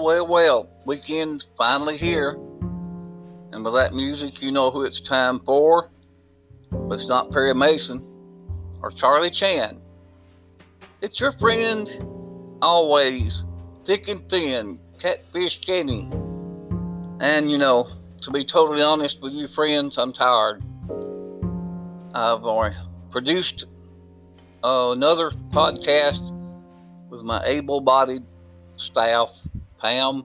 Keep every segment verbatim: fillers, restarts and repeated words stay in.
well, well, well. Weekend's finally here. And with that music, you know who it's time for. But it's not Perry Mason or Charlie Chan. It's your friend, always, thick and thin, Catfish Kenny. And, you know, to be totally honest with you friends, I'm tired. I've already produced uh, another podcast with my able-bodied staff, Pam,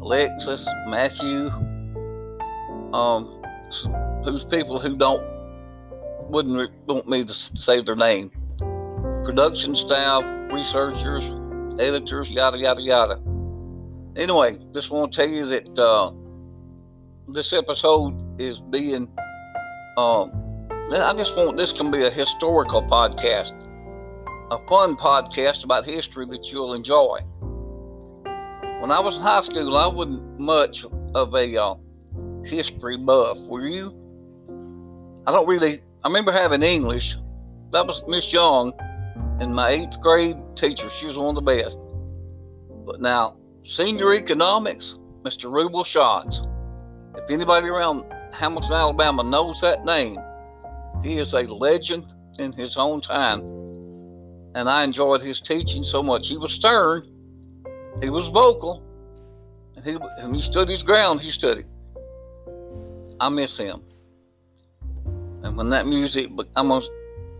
Alexis, Matthew, um, who's people who don't, wouldn't want me to say their name. Production staff, researchers, editors, yada, yada, yada. Anyway, just want to tell you that uh, this episode is being, um, I just want, this can be a historical podcast, a fun podcast about history that you'll enjoy. When I was in high school, I wasn't much of a uh, history buff, were you? I don't really, I remember having English. That was Miss Young in my eighth grade teacher. She was one of the best. But now, senior economics, Mister Rubel Shotts. If anybody around Hamilton, Alabama knows that name, he is a legend in his own time. And I enjoyed his teaching so much. He was stern. He was vocal. And he, and he stood his ground. He stood it. I miss him. And when that music, I'm going to,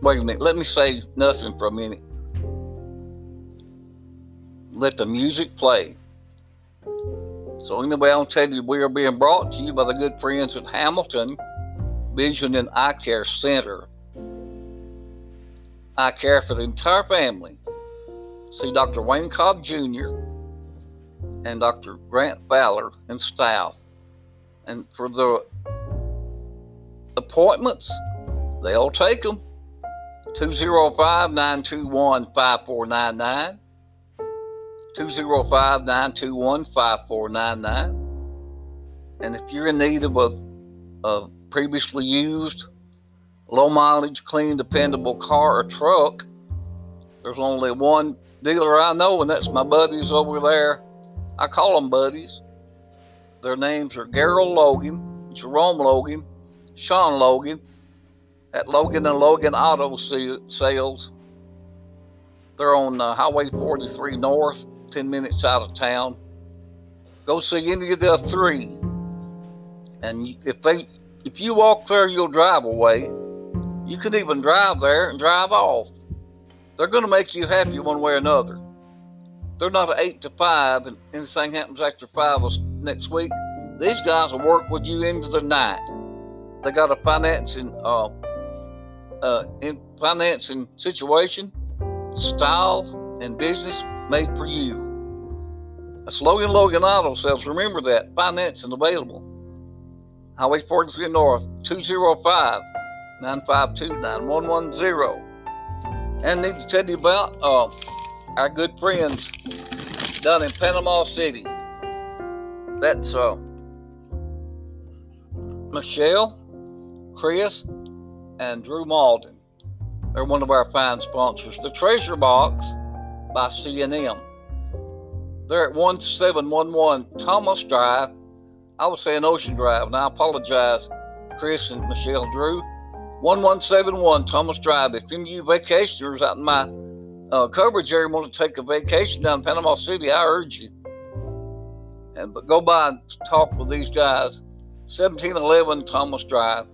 wait a minute. Let me say nothing for a minute. Let the music play. So anyway, I'll tell you, we are being brought to you by the good friends at Hamilton Vision and Eye Care Center. I care for the entire family. See Doctor Wayne Cobb Junior and Doctor Grant Fowler and staff. And for the appointments, they'll take them. two oh five, nine two one, five four nine nine. two oh five, nine two one, five four nine nine. And if you're in need of a, a previously used low mileage, clean, dependable car or truck, there's only one dealer I know, and that's my buddies over there. I call them buddies. Their names are Gerald Logan, Jerome Logan, Sean Logan, at Logan and Logan Auto Sales. They're on uh, Highway forty-three North, ten minutes out of town. Go see any of the three. And if they, if you walk there, you'll drive away. You can even drive there and drive off. They're going to make you happy one way or another. They're not an eight to five, and anything happens after five next week, these guys will work with you into the night. They got a financing uh, uh, in financing situation, style, and business made for you. That's Logan Logan Auto Sales. Remember that. Financing available. Highway forty-three North, two oh five, nine five two, nine one one zero. And I need to tell you about uh, our good friends down in Panama City. That's uh, Michelle, Chris, and Drew Malden. They're one of our fine sponsors. The Treasure Box by C and M. They're at one seven one one Thomas Drive. I was saying Ocean Drive, and I apologize, Chris and Michelle Drew. one one seven one Thomas Drive. If any of you vacationers out in my uh, coverage area want to take a vacation down in Panama City, I urge you. And but go by and talk with these guys. seventeen eleven Thomas Drive.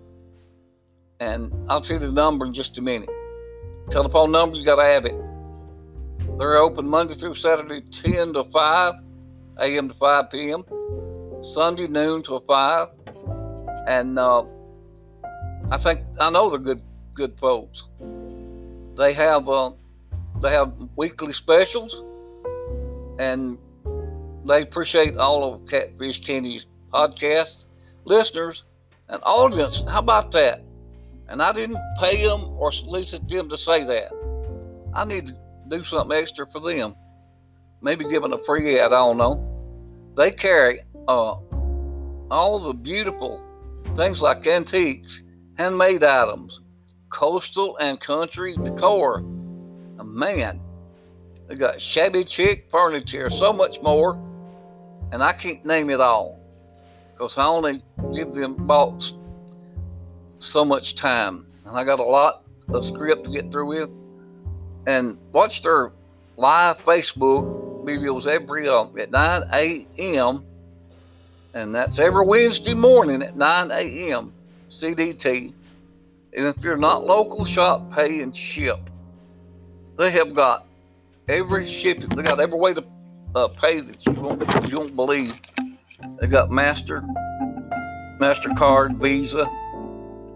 And I'll tell you the number in just a minute. Telephone number, you got to have it. They're open Monday through Saturday, ten to five a.m. to five p.m. Sunday noon to five, and uh, I think I know they're good, good folks. They have uh, they have weekly specials, and they appreciate all of Catfish Kenny's podcast listeners and audience. How about that? And I didn't pay them or solicit them to say that. I need to do something extra for them. Maybe give them a free ad. I don't know. They carry Uh, all the beautiful things like antiques, handmade items, coastal and country decor. And man, they got shabby chic furniture, so much more. and I can't name it all because I only give them books so much time, and I got a lot of script to get through with. And watch their live Facebook videos every uh, at nine a.m. and that's every Wednesday morning at nine a.m. C D T. And if you're not local, shop, pay, and ship. They have got every shipping. They got every way to uh, pay that you won't, you won't believe. They got Master, MasterCard, Visa.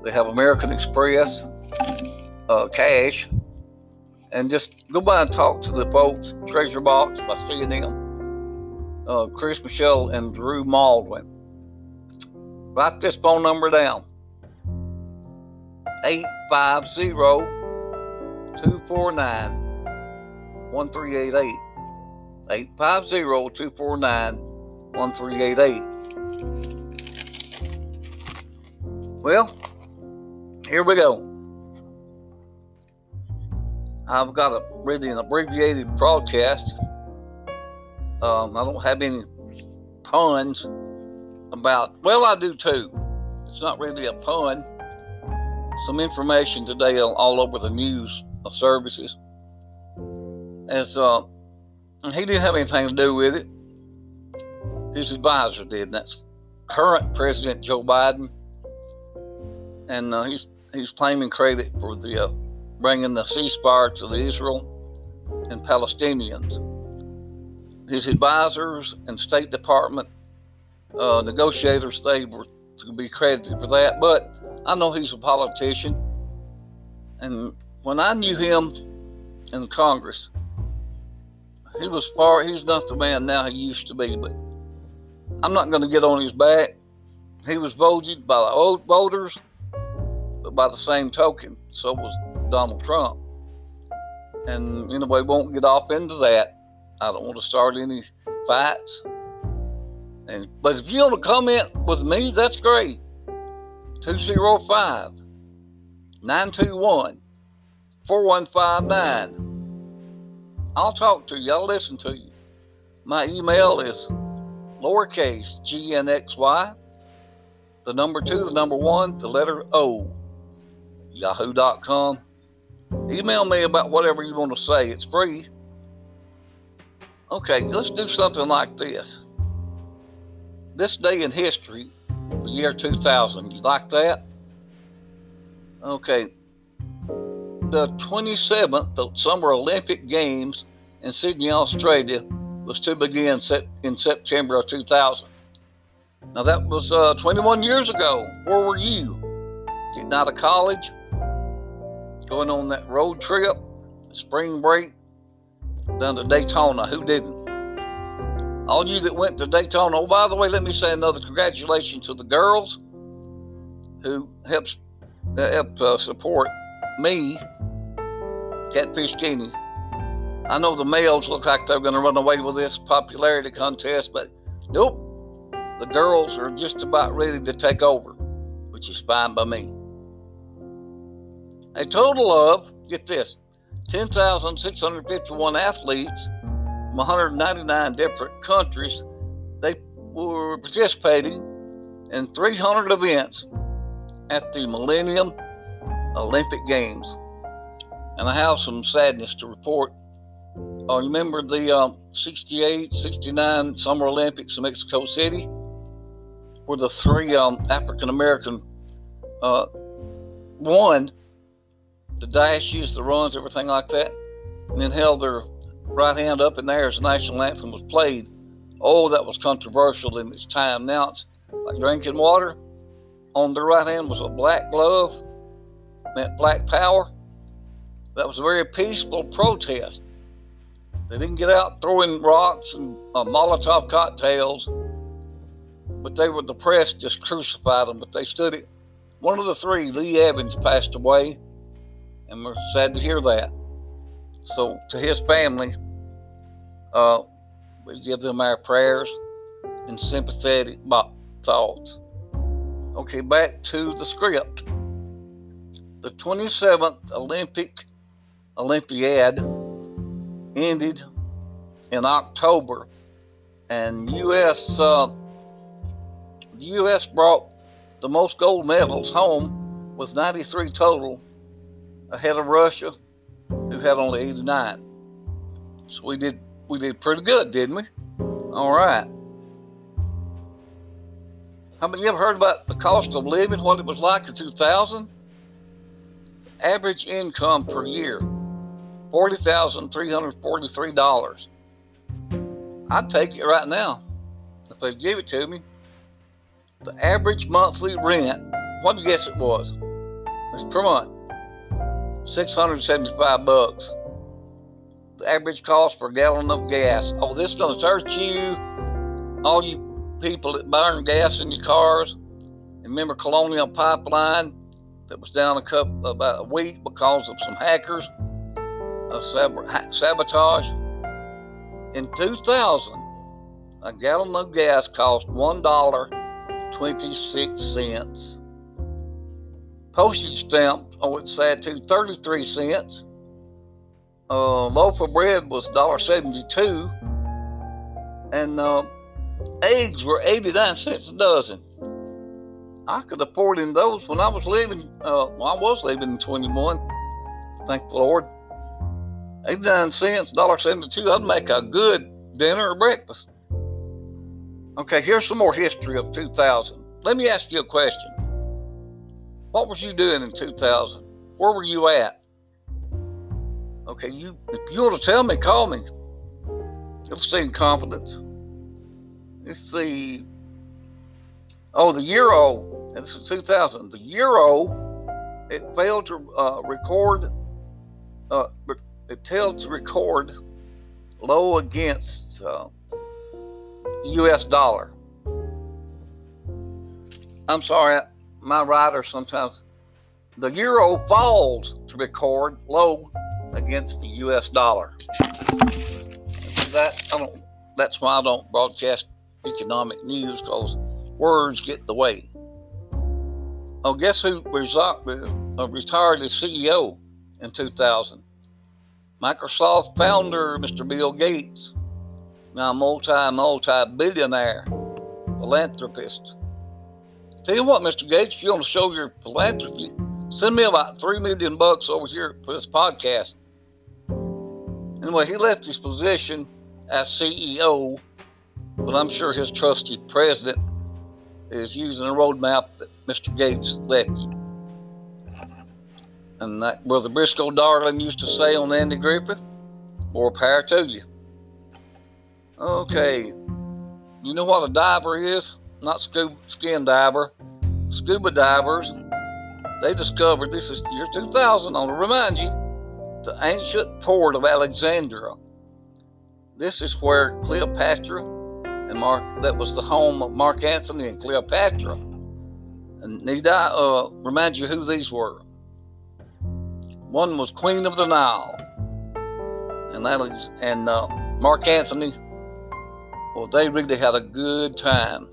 They have American Express, uh, cash. And just go by and talk to the folks. Treasure Box by C and M. Uh, Chris, Michelle, and Drew Malden. Write this phone number down. eight five zero, two four nine, one three eight eight. eight five zero, two four nine, one three eight eight. Well, here we go. I've got a really an abbreviated broadcast. Um, I don't have any puns about, well, I do too. It's not really a pun. Some information today all over the news of services. As uh, he didn't have anything to do with it. His advisor did, and that's current President Joe Biden. And uh, he's he's claiming credit for the uh, bringing the ceasefire to the Israel and Palestinians. His advisors and State Department uh, negotiators, they were to be credited for that, but I know he's a politician. And when I knew him in Congress, he was far, he's not the man now he used to be, but I'm not going to get on his back. He was voted by the old voters, but by the same token, so was Donald Trump. And anyway, won't get off into that. I don't want to start any fights. And, but if you want to comment with me, that's great. two oh five, nine two one, four one five nine. I'll talk to you. I'll listen to you. My email is lowercase gnxy, the number two, the number one, the letter O, yahoo dot com. Email me about whatever you want to say. It's free. Okay, let's do something like this. This day in history, the year two thousand. You like that? Okay. The twenty-seventh of Summer Olympic Games in Sydney, Australia was to begin in September of two thousand. Now that was uh, twenty-one years ago. Where were you? Getting out of college? Going on that road trip? Spring break? Down to Daytona. Who didn't? All you that went to Daytona, oh, by the way, let me say another congratulations to the girls who helped, uh, helped uh, support me, Catfish Kenny. I know the males look like they're going to run away with this popularity contest, but nope. The girls are just about ready to take over, which is fine by me. A total of, get this, ten thousand six hundred fifty-one athletes from one hundred ninety-nine different countries. They were participating in three hundred events at the Millennium Olympic Games. And I have some sadness to report. Oh, you remember the um, sixty-eight, sixty-nine Summer Olympics in Mexico City, where the three um, African-American uh, won the dashes, the runs, everything like that, and then held their right hand up in the air as the national anthem was played. Oh, that was controversial in its time. Now it's like drinking water. On their right hand was a black glove, meant black power. That was a very peaceful protest. They didn't get out throwing rocks and uh, Molotov cocktails, but they were, the press just crucified them, but they stood it. One of the three, Lee Evans, passed away, and we're sad to hear that. So to his family, uh, we give them our prayers and sympathetic thoughts. Okay, back to the script. The twenty-seventh Olympic Olympiad ended in October and U S uh, the U S brought the most gold medals home with ninety-three total, ahead of Russia, who had only eighty-nine. So we did we did pretty good, didn't we? All right. How many of you ever heard about the cost of living, what it was like in two thousand? Average income per year, forty thousand three hundred forty-three dollars. I'd take it right now if they'd give it to me. The average monthly rent, what do you guess it was? It's per month, six hundred seventy-five bucks. The average cost for a gallon of gas. Oh, this is going to hurt you, all you people that burn gas in your cars. Remember Colonial Pipeline that was down a couple about a week because of some hackers uh, sab- sabotage. In two thousand, a gallon of gas cost one dollar and twenty-six cents. Postage stamp, oh, it's sad too, thirty-three cents. Uh, loaf of bread was one dollar and seventy-two cents, and uh, eggs were eighty-nine cents a dozen. I could afford in those when I was living, uh, when I was living in twenty-one. Thank the Lord. eighty-nine cents, one dollar and seventy-two cents, I'd make a good dinner or breakfast. Okay, here's some more history of two thousand. Let me ask you a question. What was you doing in two thousand? Where were you at? Okay, you if you want to tell me, call me. You'll see confidence. Let's see. Oh, the euro. And this is two thousand. The euro, it failed to uh, record. Uh, it failed to record low against uh, U S dollar. I'm sorry, my writer sometimes. The euro falls to record low against the U S dollar. That I don't. That's why I don't broadcast economic news, because words get in the way. Oh, guess who resi- uh, retired as C E O in two thousand? Microsoft founder, Mister Bill Gates, now a multi-multi-billionaire philanthropist. Tell you what, Mister Gates, if you want to show your philanthropy, send me about three million bucks over here for this podcast. Anyway, he left his position as C E O, but I'm sure his trusty president is using a roadmap that Mister Gates left you. And like Brother Briscoe Darling used to say on Andy Griffith, more power to you. Okay, you know what a diver is? Not scuba, skin diver. Scuba divers, they discovered, this is year two thousand, I'll remind you, the ancient port of Alexandria. This is where Cleopatra and Mark, that was the home of Mark Anthony and Cleopatra. And need I uh, remind you who these were? One was Queen of the Nile. And Alex, and uh, Mark Anthony, well, they really had a good time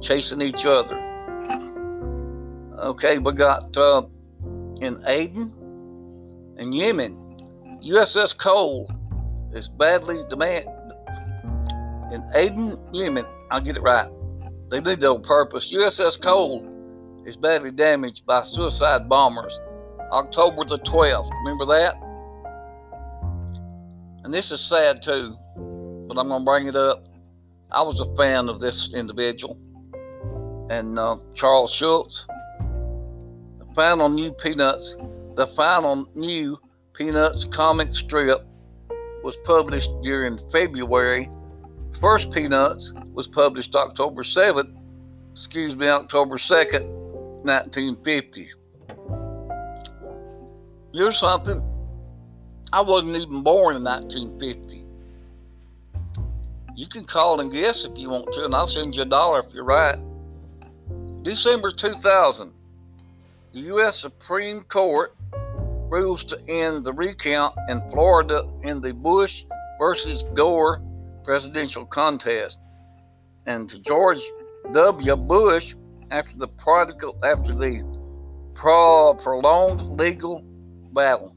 chasing each other. Okay, we got uh, in Aden and Yemen, U S S Cole. It's badly demand in Aden, Yemen. I'll get it right. They did it on purpose. U S S Cole is badly damaged by suicide bombers. October the twelfth. Remember that? And this is sad too, but I'm going to bring it up. I was a fan of this individual and uh, Charles Schultz. The final new Peanuts, the final new Peanuts comic strip was published during February. First Peanuts was published October seventh, excuse me, October second, nineteen fifty. Here's something, I wasn't even born in nineteen fifty. You can call and guess if you want to, and I'll send you a dollar if you're right. December two thousand, the U S Supreme Court rules to end the recount in Florida in the Bush versus Gore presidential contest, and to George W. Bush after the prodigal, after the pro, prolonged legal battle.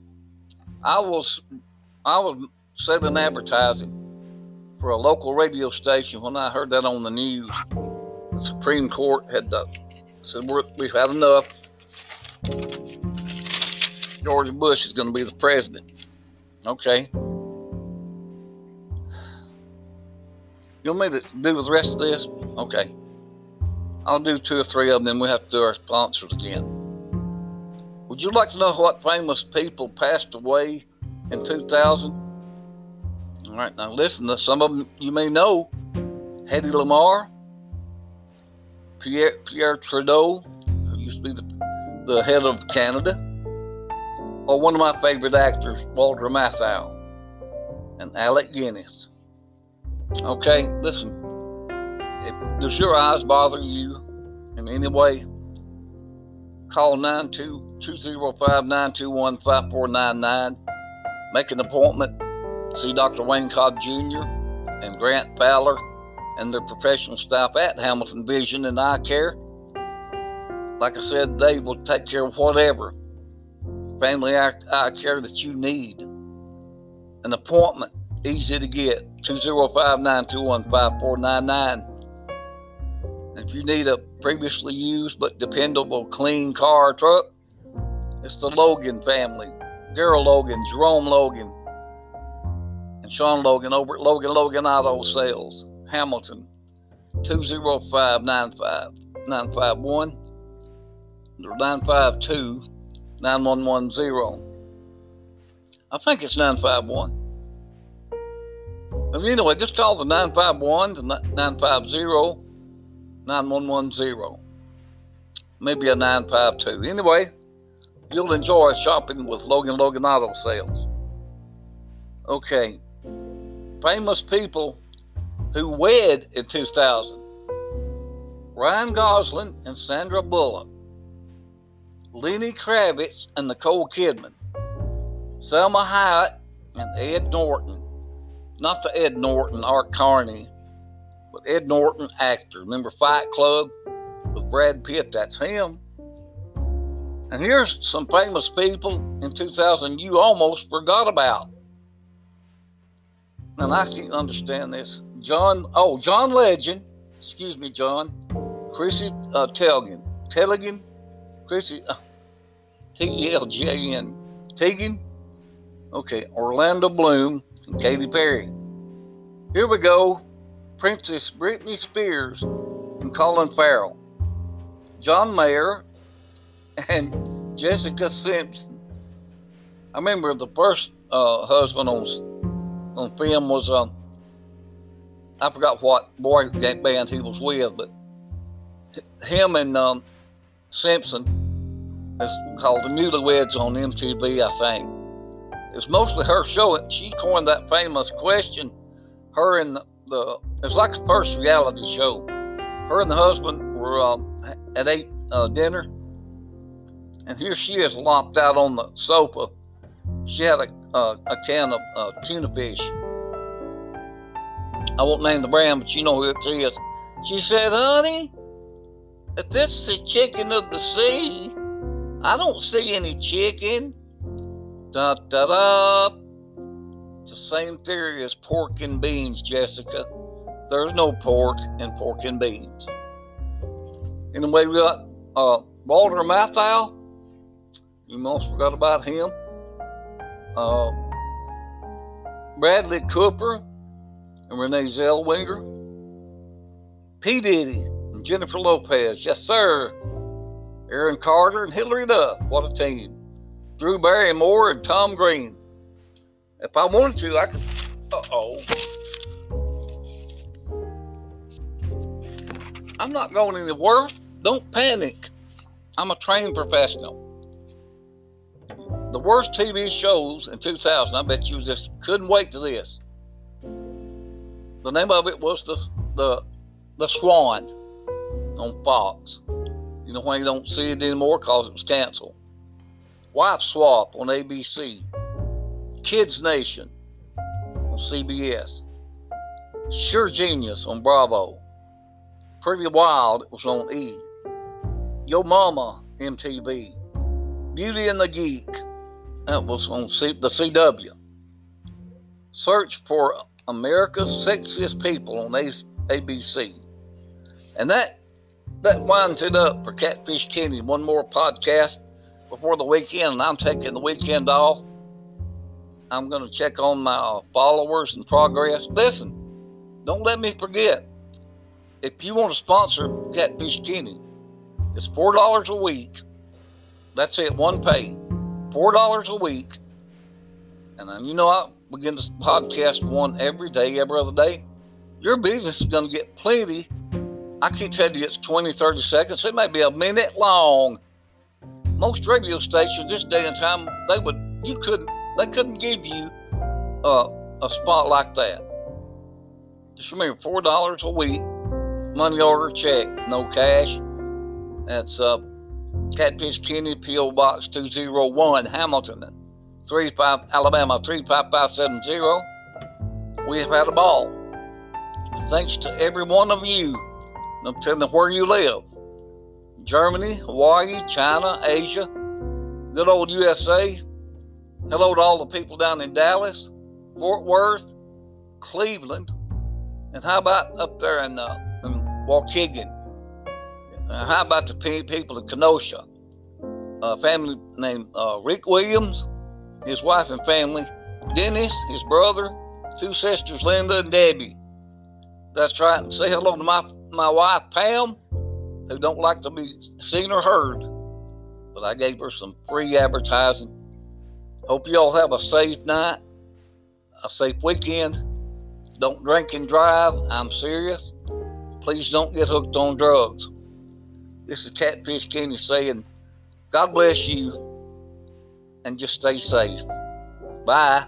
I was I was selling advertising for a local radio station. When I heard that on the news, the Supreme Court had to, said, We're, we've had enough. George Bush is going to be the president. Okay. You want me to do with the rest of this? Okay. I'll do two or three of them, then we'll have to do our sponsors again. Would you like to know what famous people passed away in two thousand? All right, now listen to some of them you may know. Hedy Lamarr, Pierre, Pierre Trudeau, who used to be the, the head of Canada, or one of my favorite actors, Walter Matthau, and Alec Guinness. Okay, listen. If, does your eyes bother you in any way? Call nine two two zero five nine two one five four nine nine. Make an appointment. See Doctor Wayne Cobb Junior and Grant Fowler and their professional staff at Hamilton Vision and Eye Care. Like I said, they will take care of whatever family eye care that you need. An appointment, easy to get. two zero five nine two one five four nine nine. If you need a previously used but dependable clean car or truck, it's the Logan family. Gerald Logan, Jerome Logan, and Sean Logan over at Logan Logan Auto Sales, Hamilton. two zero five nine five nine five one or nine five two nine one one zero. I think it's nine five one. And anyway, just call the nine five one to nine five zero nine one one zero. Maybe a nine five two. Anyway, you'll enjoy shopping with Logan Logan Auto Sales. Okay. Famous people who wed in two thousand. Ryan Gosling and Sandra Bullock. Lenny Kravitz and Nicole Kidman. Selma Hayek and Ed Norton. Not the Ed Norton, Art Carney, but Ed Norton, actor. Remember Fight Club with Brad Pitt? That's him. And here's some famous people in two thousand you almost forgot about. And I can't understand this. John, oh, John Legend, excuse me, John. Chrissy uh, Teigen, Teigen, Chrissy, uh, T E L G A N, Teigen. Okay, Orlando Bloom. Katy Perry. Here we go. Princess Britney Spears and Colin Farrell. John Mayer and Jessica Simpson. I remember the first uh, husband on on film was um I forgot what boy band he was with, but him and um, Simpson is called the Newlyweds on M T V, I think. It's mostly her show. She coined that famous question. Her and the, the it's like the first reality show. Her and the husband were uh, at eight uh, dinner, and here she is lopped out on the sofa. She had a uh, a can of uh, tuna fish. I won't name the brand, but you know who it is. She said, "Honey, if this is the chicken of the sea, I don't see any chicken." Da, da, da. It's the same theory as pork and beans, Jessica. There's no pork in pork and beans. Anyway, we got uh, Walter Matthau. You almost forgot about him. Uh, Bradley Cooper and Renee Zellweger. P. Diddy and Jennifer Lopez. Yes, sir. Aaron Carter and Hillary Duff. What a team. Drew Barrymore and Tom Green. If I wanted to, I could... Uh-oh. I'm not going anywhere. Don't panic. I'm a trained professional. The worst T V shows in two thousand, I bet you just couldn't wait to this. The name of it was the the, the Swan on Fox. You know why you don't see it anymore? Because it was canceled. Wife Swap on A B C. Kids Nation on C B S. Sure Genius on Bravo. Pretty Wild, it was on E. Yo Mama, M T V. Beauty and the Geek, that was on C- the C W. Search for America's Sexiest People on A B C. And that that winds it up for Catfish Kenny. One more podcast before the weekend, and I'm taking the weekend off. I'm going to check on my followers and progress. Listen, don't let me forget, if you want to sponsor Catfish Kenny, it's four dollars a week. That's it, one pay. four dollars a week. And then, you know, I begin to podcast one every day, every other day. Your business is going to get plenty. I keep telling you it's twenty, thirty seconds. It may be a minute long. Most radio stations this day and time, they would, you couldn't, they couldn't give you uh, a spot like that. Just remember, four dollars a week, money order, check, no cash. That's uh, Catfish Kenny, P O Box two oh one, Hamilton, thirty-five, Alabama three five five seven zero. We have had a ball. Thanks to every one of you. Now tell me where you live. Germany, Hawaii, China, Asia, good old U S A. Hello to all the people down in Dallas, Fort Worth, Cleveland, and how about up there in, uh, in Waukegan? Uh, how about the pe- people in Kenosha? A family named uh, Rick Williams, his wife and family, Dennis, his brother, two sisters, Linda and Debbie. That's right. And say hello to my, my wife, Pam, who don't like to be seen or heard, but I gave her some free advertising. Hope you all have a safe night, a safe weekend. Don't drink and drive. I'm serious. Please don't get hooked on drugs. This is Catfish Kenny saying, God bless you, and just stay safe. Bye.